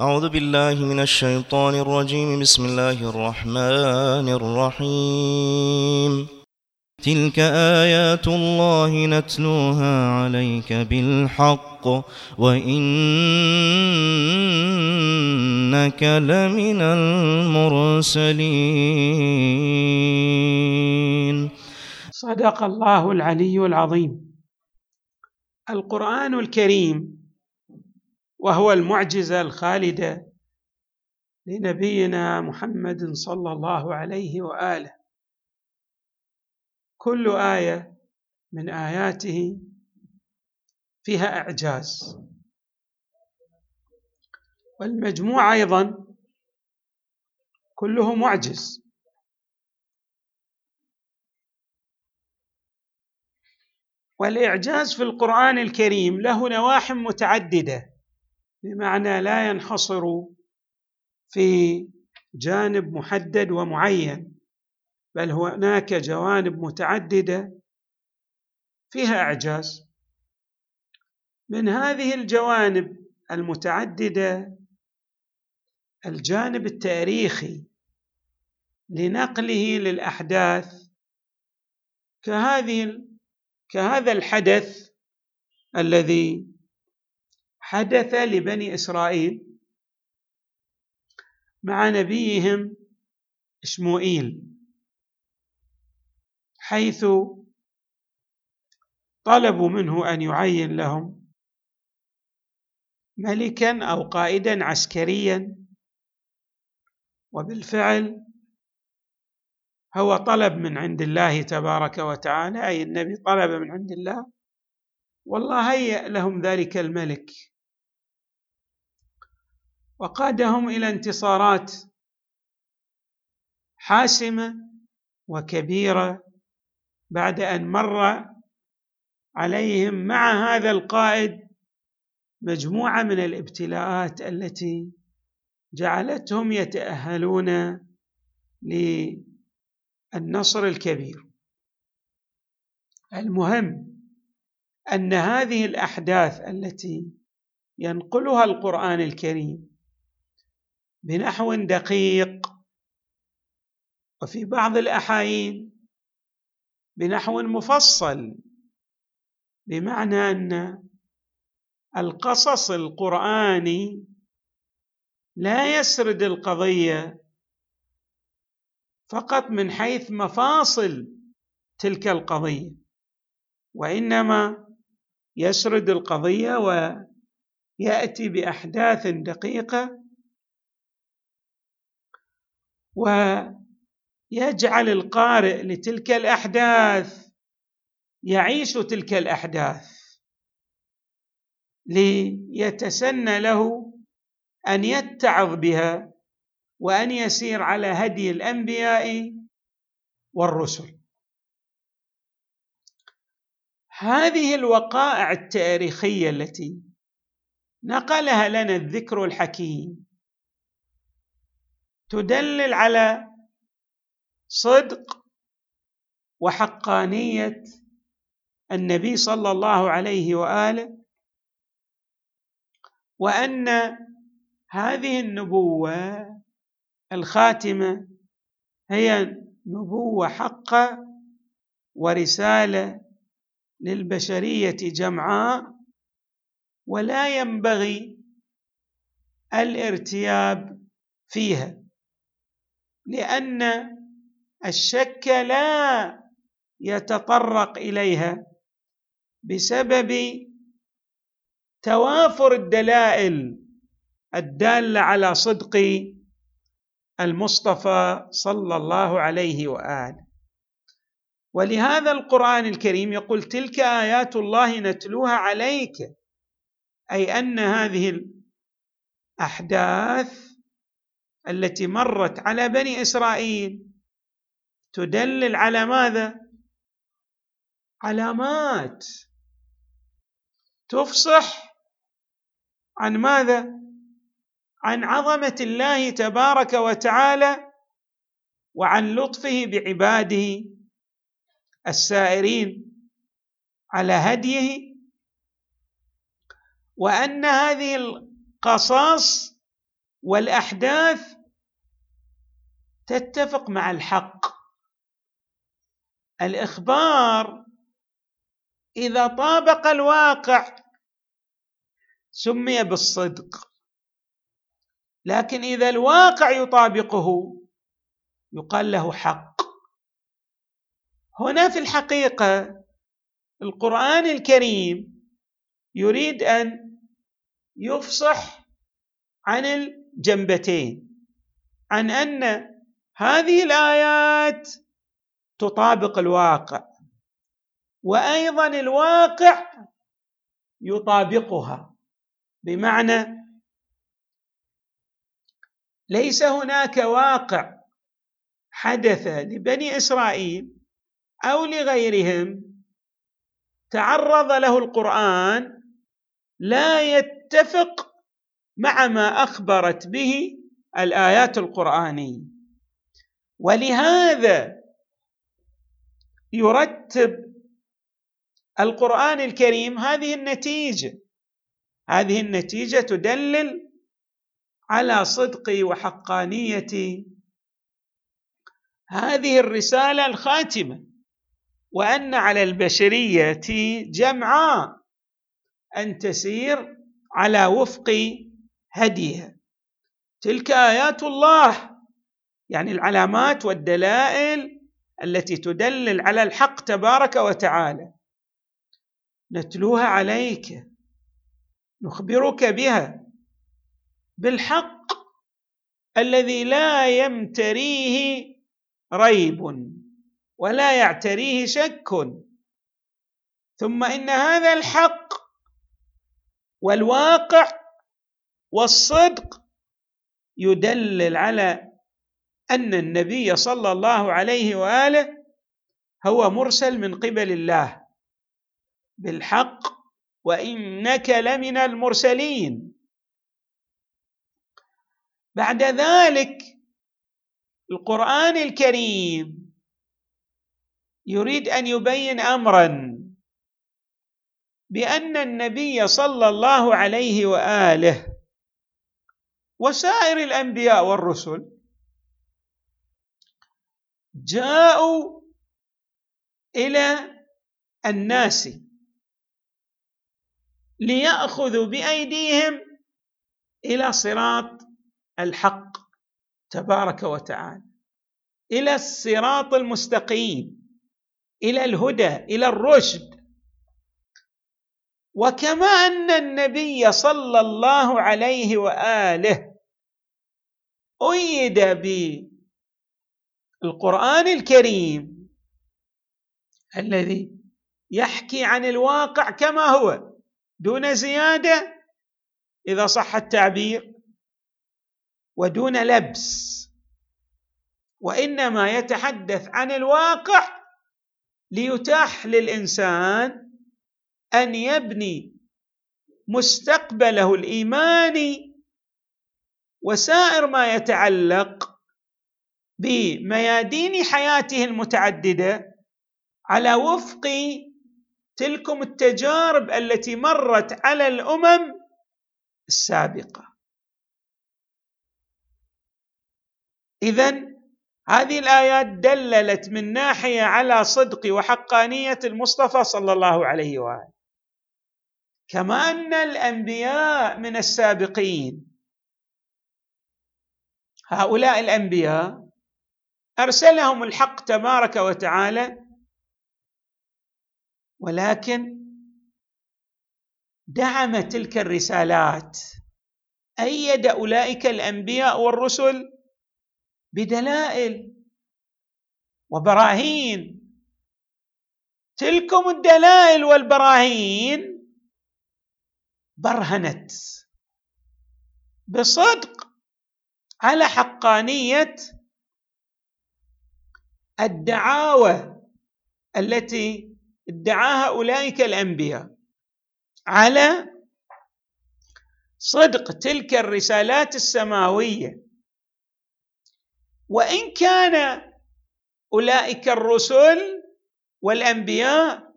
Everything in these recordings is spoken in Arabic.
أعوذ بالله من الشيطان الرجيم. بسم الله الرحمن الرحيم. تلك آيات الله نتلوها عليك بالحق وإنك لمن المرسلين. صدق الله العلي العظيم. القرآن الكريم وهو المعجزة الخالدة لنبينا محمد صلى الله عليه وآله، كل آية من آياته فيها إعجاز، والمجموع أيضا كله معجز. والإعجاز في القرآن الكريم له نواحٍ متعددة، بمعنى لا ينحصر في جانب محدد ومعين، بل هناك جوانب متعددة فيها إعجاز. من هذه الجوانب المتعددة الجانب التاريخي لنقله للأحداث كهذا الحدث الذي حدث لبني إسرائيل مع نبيهم إشموئيل، حيث طلبوا منه أن يعين لهم ملكا أو قائدا عسكريا، وبالفعل هو طلب من عند الله تبارك وتعالى، أي النبي طلب من عند الله، والله هيأ لهم ذلك الملك وقادهم إلى انتصارات حاسمة وكبيرة، بعد أن مر عليهم مع هذا القائد مجموعة من الابتلاءات التي جعلتهم يتأهلون للنصر الكبير. المهم أن هذه الأحداث التي ينقلها القرآن الكريم بنحو دقيق، وفي بعض الأحايين بنحو مفصل، بمعنى أن القصص القرآني لا يسرد القضية فقط من حيث مفاصل تلك القضية، وإنما يسرد القضية ويأتي بأحداث دقيقة ويجعل القارئ لتلك الأحداث يعيش تلك الأحداث، ليتسنى له أن يتعظ بها وأن يسير على هدي الأنبياء والرسل. هذه الوقائع التاريخية التي نقلها لنا الذكر الحكيم تدلل على صدق وحقانية النبي صلى الله عليه وآله، وأن هذه النبوة الخاتمة هي نبوة حقة ورسالة للبشرية جمعاء، ولا ينبغي الارتياب فيها، لأن الشك لا يتطرق إليها بسبب توافر الدلائل الدالة على صدق المصطفى صلى الله عليه وآله. ولهذا القرآن الكريم يقول تلك آيات الله نتلوها عليك، أي أن هذه الأحداث التي مرت على بني إسرائيل تدلل على ماذا؟ علامات تفصح عن ماذا؟ عن عظمة الله تبارك وتعالى وعن لطفه بعباده السائرين على هديه، وأن هذه القصص والأحداث تتفق مع الحق. الإخبار إذا طابق الواقع سمي بالصدق، لكن إذا الواقع يطابقه يقال له حق. هنا في الحقيقة القرآن الكريم يريد أن يفصح عن الجنبتين، عن أن هذه الآيات تطابق الواقع وأيضا الواقع يطابقها، بمعنى ليس هناك واقع حدث لبني إسرائيل أو لغيرهم تعرض له القرآن لا يتفق مع ما أخبرت به الآيات القرآنية. ولهذا يرتب القرآن الكريم هذه النتيجة، هذه النتيجة تدلل على صدق وحقانية هذه الرسالة الخاتمة، وأن على البشرية جمعاء أن تسير على وفق هديها. تلك آيات الله، يعني العلامات والدلائل التي تدلل على الحق تبارك وتعالى، نتلوها عليك نخبرك بها بالحق الذي لا يمتريه ريب ولا يعتريه شك، ثم إن هذا الحق والواقع والصدق يدلل على أن النبي صلى الله عليه وآله هو مرسل من قبل الله بالحق، وإنك لمن المرسلين. بعد ذلك القرآن الكريم يريد أن يبين أمراً، بأن النبي صلى الله عليه وآله وسائر الأنبياء والرسل جاءوا إلى الناس ليأخذوا بأيديهم إلى صراط الحق تبارك وتعالى، إلى الصراط المستقيم، إلى الهدى، إلى الرشد. وكما أن النبي صلى الله عليه وآله أُيد بالقرآن الكريم الذي يحكي عن الواقع كما هو دون زيادة إذا صح التعبير، ودون لبس، وإنما يتحدث عن الواقع ليتاح للإنسان أن يبني مستقبله الإيماني وسائر ما يتعلق بميادين حياته المتعددة على وفق تلكم التجارب التي مرت على الأمم السابقة. إذن هذه الآيات دللت من ناحية على صدق وحقانية المصطفى صلى الله عليه وآله، كما أن الأنبياء من السابقين، هؤلاء الأنبياء أرسلهم الحق تبارك وتعالى، ولكن دعم تلك الرسالات، أيد أولئك الأنبياء والرسل بدلائل وبراهين. تلكم الدلائل والبراهين برهنت بصدق على حقانية الدعاوى التي ادعاها أولئك الأنبياء، على صدق تلك الرسالات السماوية. وإن كان أولئك الرسل والأنبياء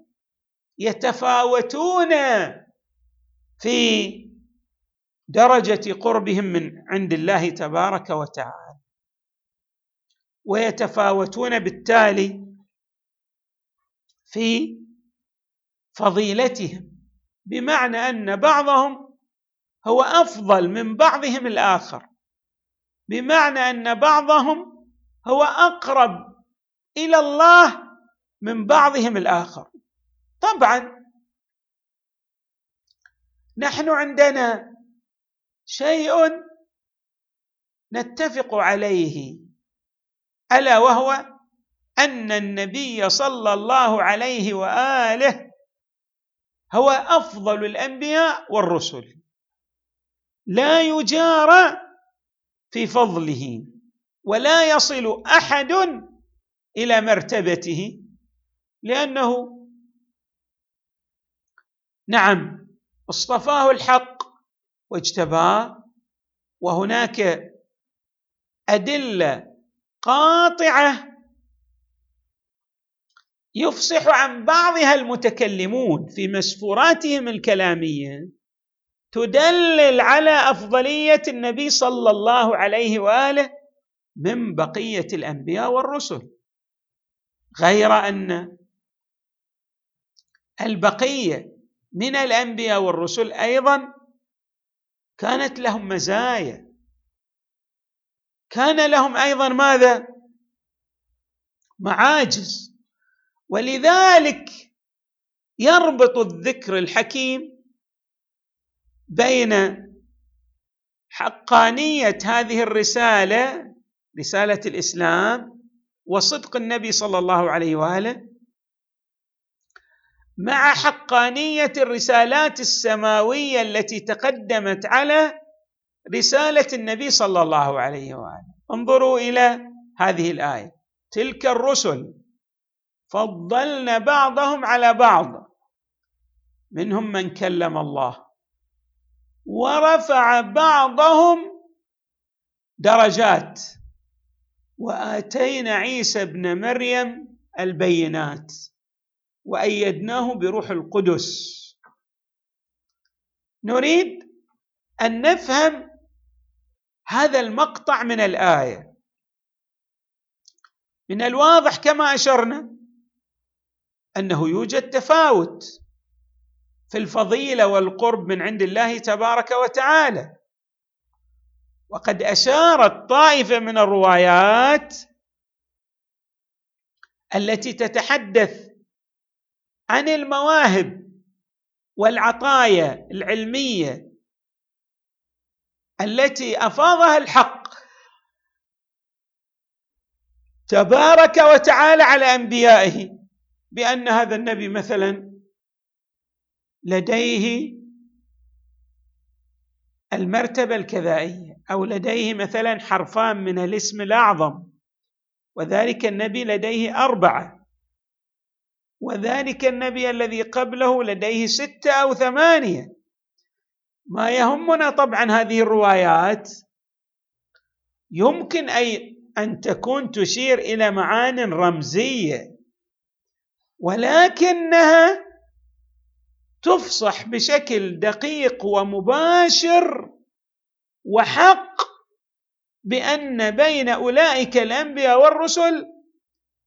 يتفاوتون في درجة قربهم من عند الله تبارك وتعالى، ويتفاوتون بالتالي في فضيلتهم، بمعنى أن بعضهم هو أفضل من بعضهم الآخر، بمعنى أن بعضهم هو أقرب إلى الله من بعضهم الآخر. طبعا نحن عندنا شيء نتفق عليه، ألا وهو أن النبي صلى الله عليه وآله هو أفضل الأنبياء والرسل، لا يجارى في فضله ولا يصل أحد إلى مرتبته، لأنه نعم اصطفاه الحق واجتباه، وهناك أدلة قاطعة يفصح عن بعضها المتكلمون في مسفوراتهم الكلامية تدلل على أفضلية النبي صلى الله عليه وآله من بقية الأنبياء والرسل، غير أن البقية من الأنبياء والرسل أيضا كانت لهم مزايا، كان لهم أيضا ماذا؟ معاجز. ولذلك يربط الذكر الحكيم بين حقانية هذه الرسالة، رسالة الإسلام، وصدق النبي صلى الله عليه وآله مع حقانية الرسالات السماوية التي تقدمت على رسالة النبي صلى الله عليه وآله. انظروا إلى هذه الآية: تلك الرسل فضلنا بعضهم على بعض، منهم من كلم الله ورفع بعضهم درجات، وآتينا عيسى ابن مريم البينات وأيدناه بروح القدس. نريد أن نفهم هذا المقطع من الآية. من الواضح كما أشرنا أنه يوجد تفاوت في الفضيلة والقرب من عند الله تبارك وتعالى، وقد أشارت طائفة من الروايات التي تتحدث عن المواهب والعطايا العلمية التي أفاضها الحق تبارك وتعالى على أنبيائه، بأن هذا النبي مثلا لديه المرتبة الكذائية، أو لديه مثلا حرفان من الاسم الأعظم، وذلك النبي لديه 4، وذلك النبي الذي قبله لديه 6 أو 8. ما يهمنا طبعا هذه الروايات يمكن أن تكون تشير إلى معان رمزية، ولكنها تفصح بشكل دقيق ومباشر وحق بأن بين أولئك الأنبياء والرسل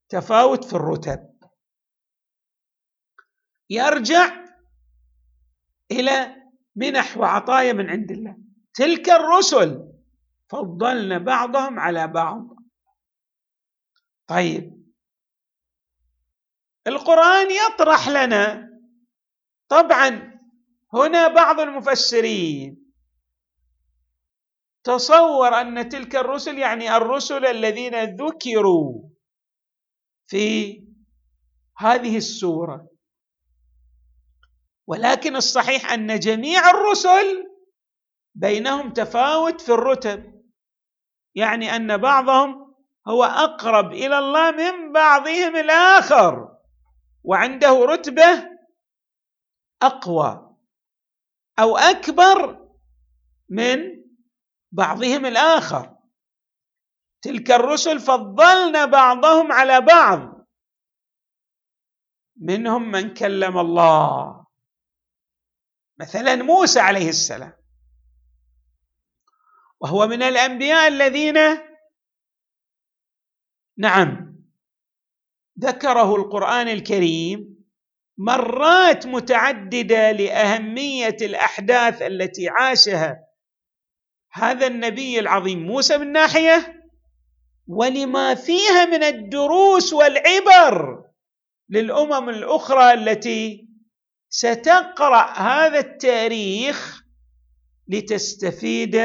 تفاوت في الرتب يرجع إلى منح وعطايا من عند الله. تلك الرسل فضلنا بعضهم على بعض. طيب، القرآن يطرح لنا طبعا هنا بعض المفسرين تصور أن تلك الرسل يعني الرسل الذين ذكروا في هذه السورة، ولكن الصحيح أن جميع الرسل بينهم تفاوت في الرتب، يعني أن بعضهم هو أقرب إلى الله من بعضهم الآخر وعنده رتبة أقوى أو أكبر من بعضهم الآخر. تلك الرسل فضلنا بعضهم على بعض، منهم من كلم الله، مثلا موسى عليه السلام وهو من الأنبياء الذين نعم ذكره القرآن الكريم مرات متعددة لأهمية الأحداث التي عاشها هذا النبي العظيم موسى من ناحية، ولما فيها من الدروس والعبر للأمم الأخرى التي ستقرأ هذا التاريخ لتستفيد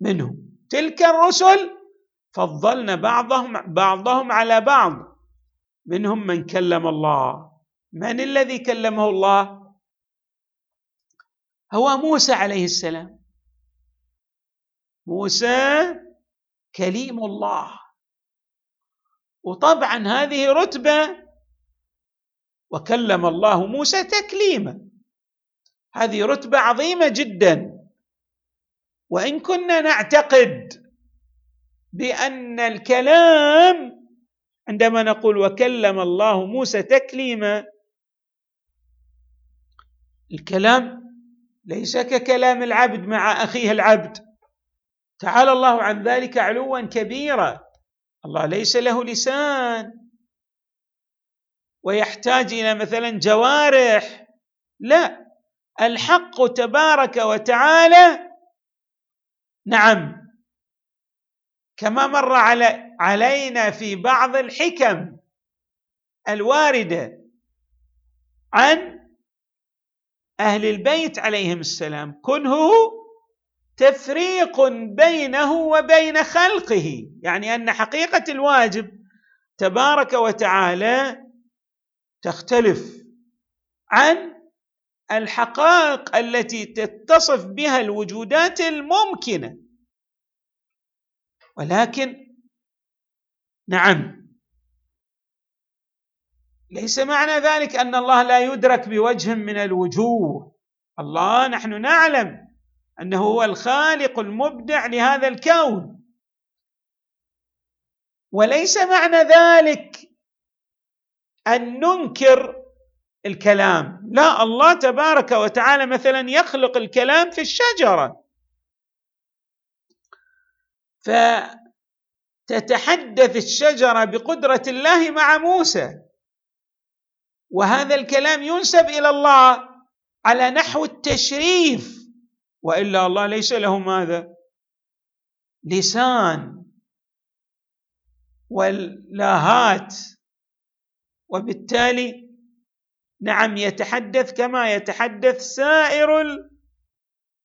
منه. تلك الرسل فضلنا بعضهم على بعض، منهم من كلم الله. من الذي كلمه الله؟ هو موسى عليه السلام. موسى كليم الله، وطبعا هذه رتبة، وكلم الله موسى تكليما، هذه رتبة عظيمة جدا. وإن كنا نعتقد بأن الكلام عندما نقول وكلم الله موسى تكليما، الكلام ليس ككلام العبد مع أخيه العبد، تعالى الله عن ذلك علوا كبيرا. الله ليس له لسان ويحتاج إلى مثلا جوارح، لا، الحق تبارك وتعالى نعم كما مر علينا في بعض الحكم الواردة عن أهل البيت عليهم السلام، كنه تفريق بينه وبين خلقه، يعني أن حقيقة الواجب تبارك وتعالى تختلف عن الحقائق التي تتصف بها الوجودات الممكنة. ولكن نعم ليس معنى ذلك أن الله لا يدرك بوجه من الوجوه. الله نحن نعلم أنه هو الخالق المبدع لهذا الكون، وليس معنى ذلك أن ننكر الكلام، لا، الله تبارك وتعالى مثلا يخلق الكلام في الشجرة، فتتحدث الشجرة بقدرة الله مع موسى، وهذا الكلام ينسب إلى الله على نحو التشريف، وإلا الله ليس له ماذا؟ لسان ولاهات، وبالتالي نعم يتحدث كما يتحدث سائر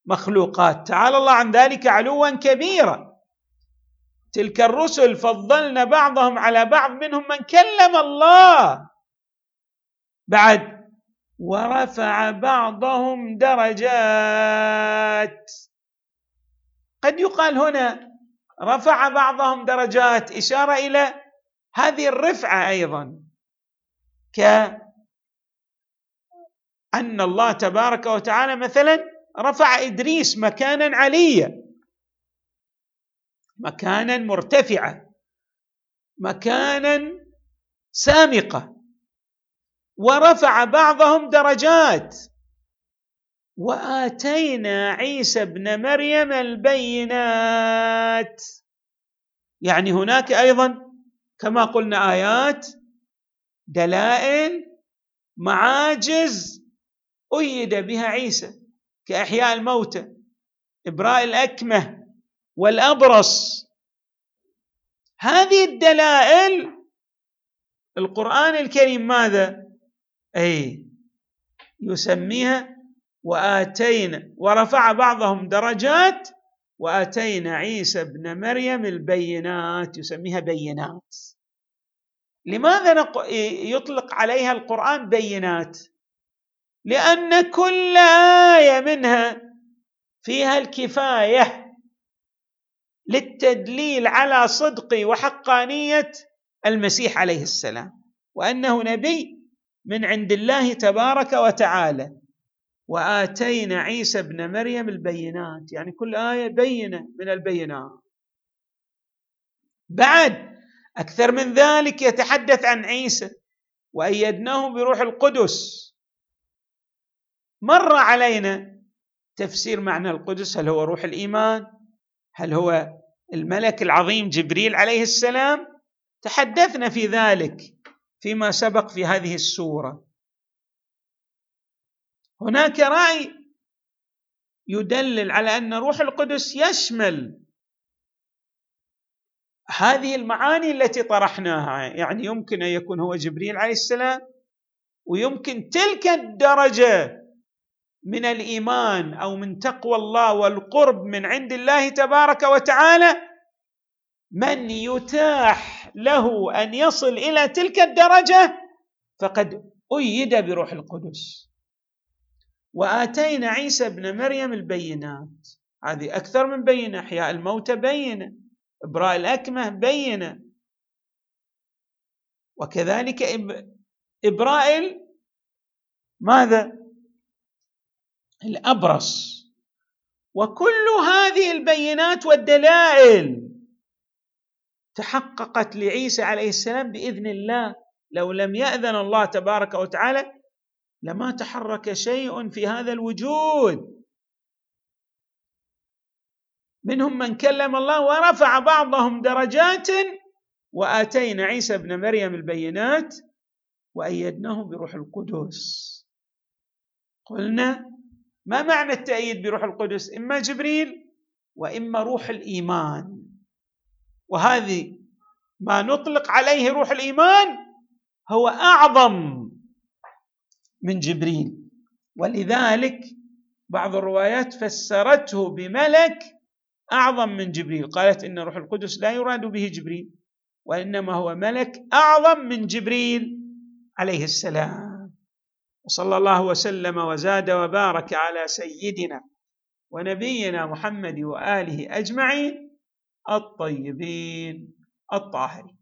المخلوقات، تعالى الله عن ذلك علوا كبيرا. تلك الرسل فضلنا بعضهم على بعض، منهم من كلم الله بعد ورفع بعضهم درجات. قد يقال هنا رفع بعضهم درجات إشارة إلى هذه الرفعة أيضا، كأن الله تبارك وتعالى مثلا رفع إدريس مكانا عليا، مكانا مرتفعة، مكانا سامقة، ورفع بعضهم درجات. وآتينا عيسى ابن مريم البينات، يعني هناك أيضا كما قلنا آيات، دلائل، معاجز أيد بها عيسى، كإحياء الموتى، إبراء الأكمه والأبرص. هذه الدلائل القرآن الكريم ماذا؟ أي يسميها وآتينا، ورفع بعضهم درجات، وآتينا عيسى ابن مريم البينات، يسميها بينات. لماذا يطلق عليها القرآن بينات؟ لأن كل آية منها فيها الكفاية للتدليل على صدق وحقانية المسيح عليه السلام، وأنه نبي من عند الله تبارك وتعالى. وآتينا عيسى ابن مريم البينات، يعني كل آية بينة من البينات. بعد أكثر من ذلك يتحدث عن عيسى، وأيدناه بروح القدس. مر علينا تفسير معنى القدس، هل هو روح الإيمان، هل هو الملك العظيم جبريل عليه السلام؟ تحدثنا في ذلك فيما سبق في هذه السورة. هناك رأي يدلل على أن روح القدس يشمل هذه المعاني التي طرحناها، يعني يمكن أن يكون هو جبريل عليه السلام، ويمكن تلك الدرجة من الإيمان أو من تقوى الله والقرب من عند الله تبارك وتعالى من يتاح له أن يصل إلى تلك الدرجة فقد أيد بروح القدس. وآتينا عيسى ابن مريم البينات، هذه أكثر من بينة، إحياء الموتى بينة، إبراء الأكمه بينة، وكذلك إبراء ماذا؟ الأبرص. وكل هذه البينات والدلائل تحققت لعيسى عليه السلام بإذن الله، لو لم يأذن الله تبارك وتعالى لما تحرك شيء في هذا الوجود. منهم من كلم الله ورفع بعضهم درجات، وآتينا عيسى ابن مريم البينات وأيدناه بروح القدس. قلنا ما معنى التأييد بروح القدس؟ إما جبريل وإما روح الإيمان، وهذه ما نطلق عليه روح الإيمان هو أعظم من جبريل، ولذلك بعض الروايات فسرته بملك أعظم من جبريل، قالت إن روح القدس لا يراد به جبريل وإنما هو ملك أعظم من جبريل عليه السلام. وصلى الله وسلم وزاد وبارك على سيدنا ونبينا محمد وآله أجمعين الطيبين الطاهرين.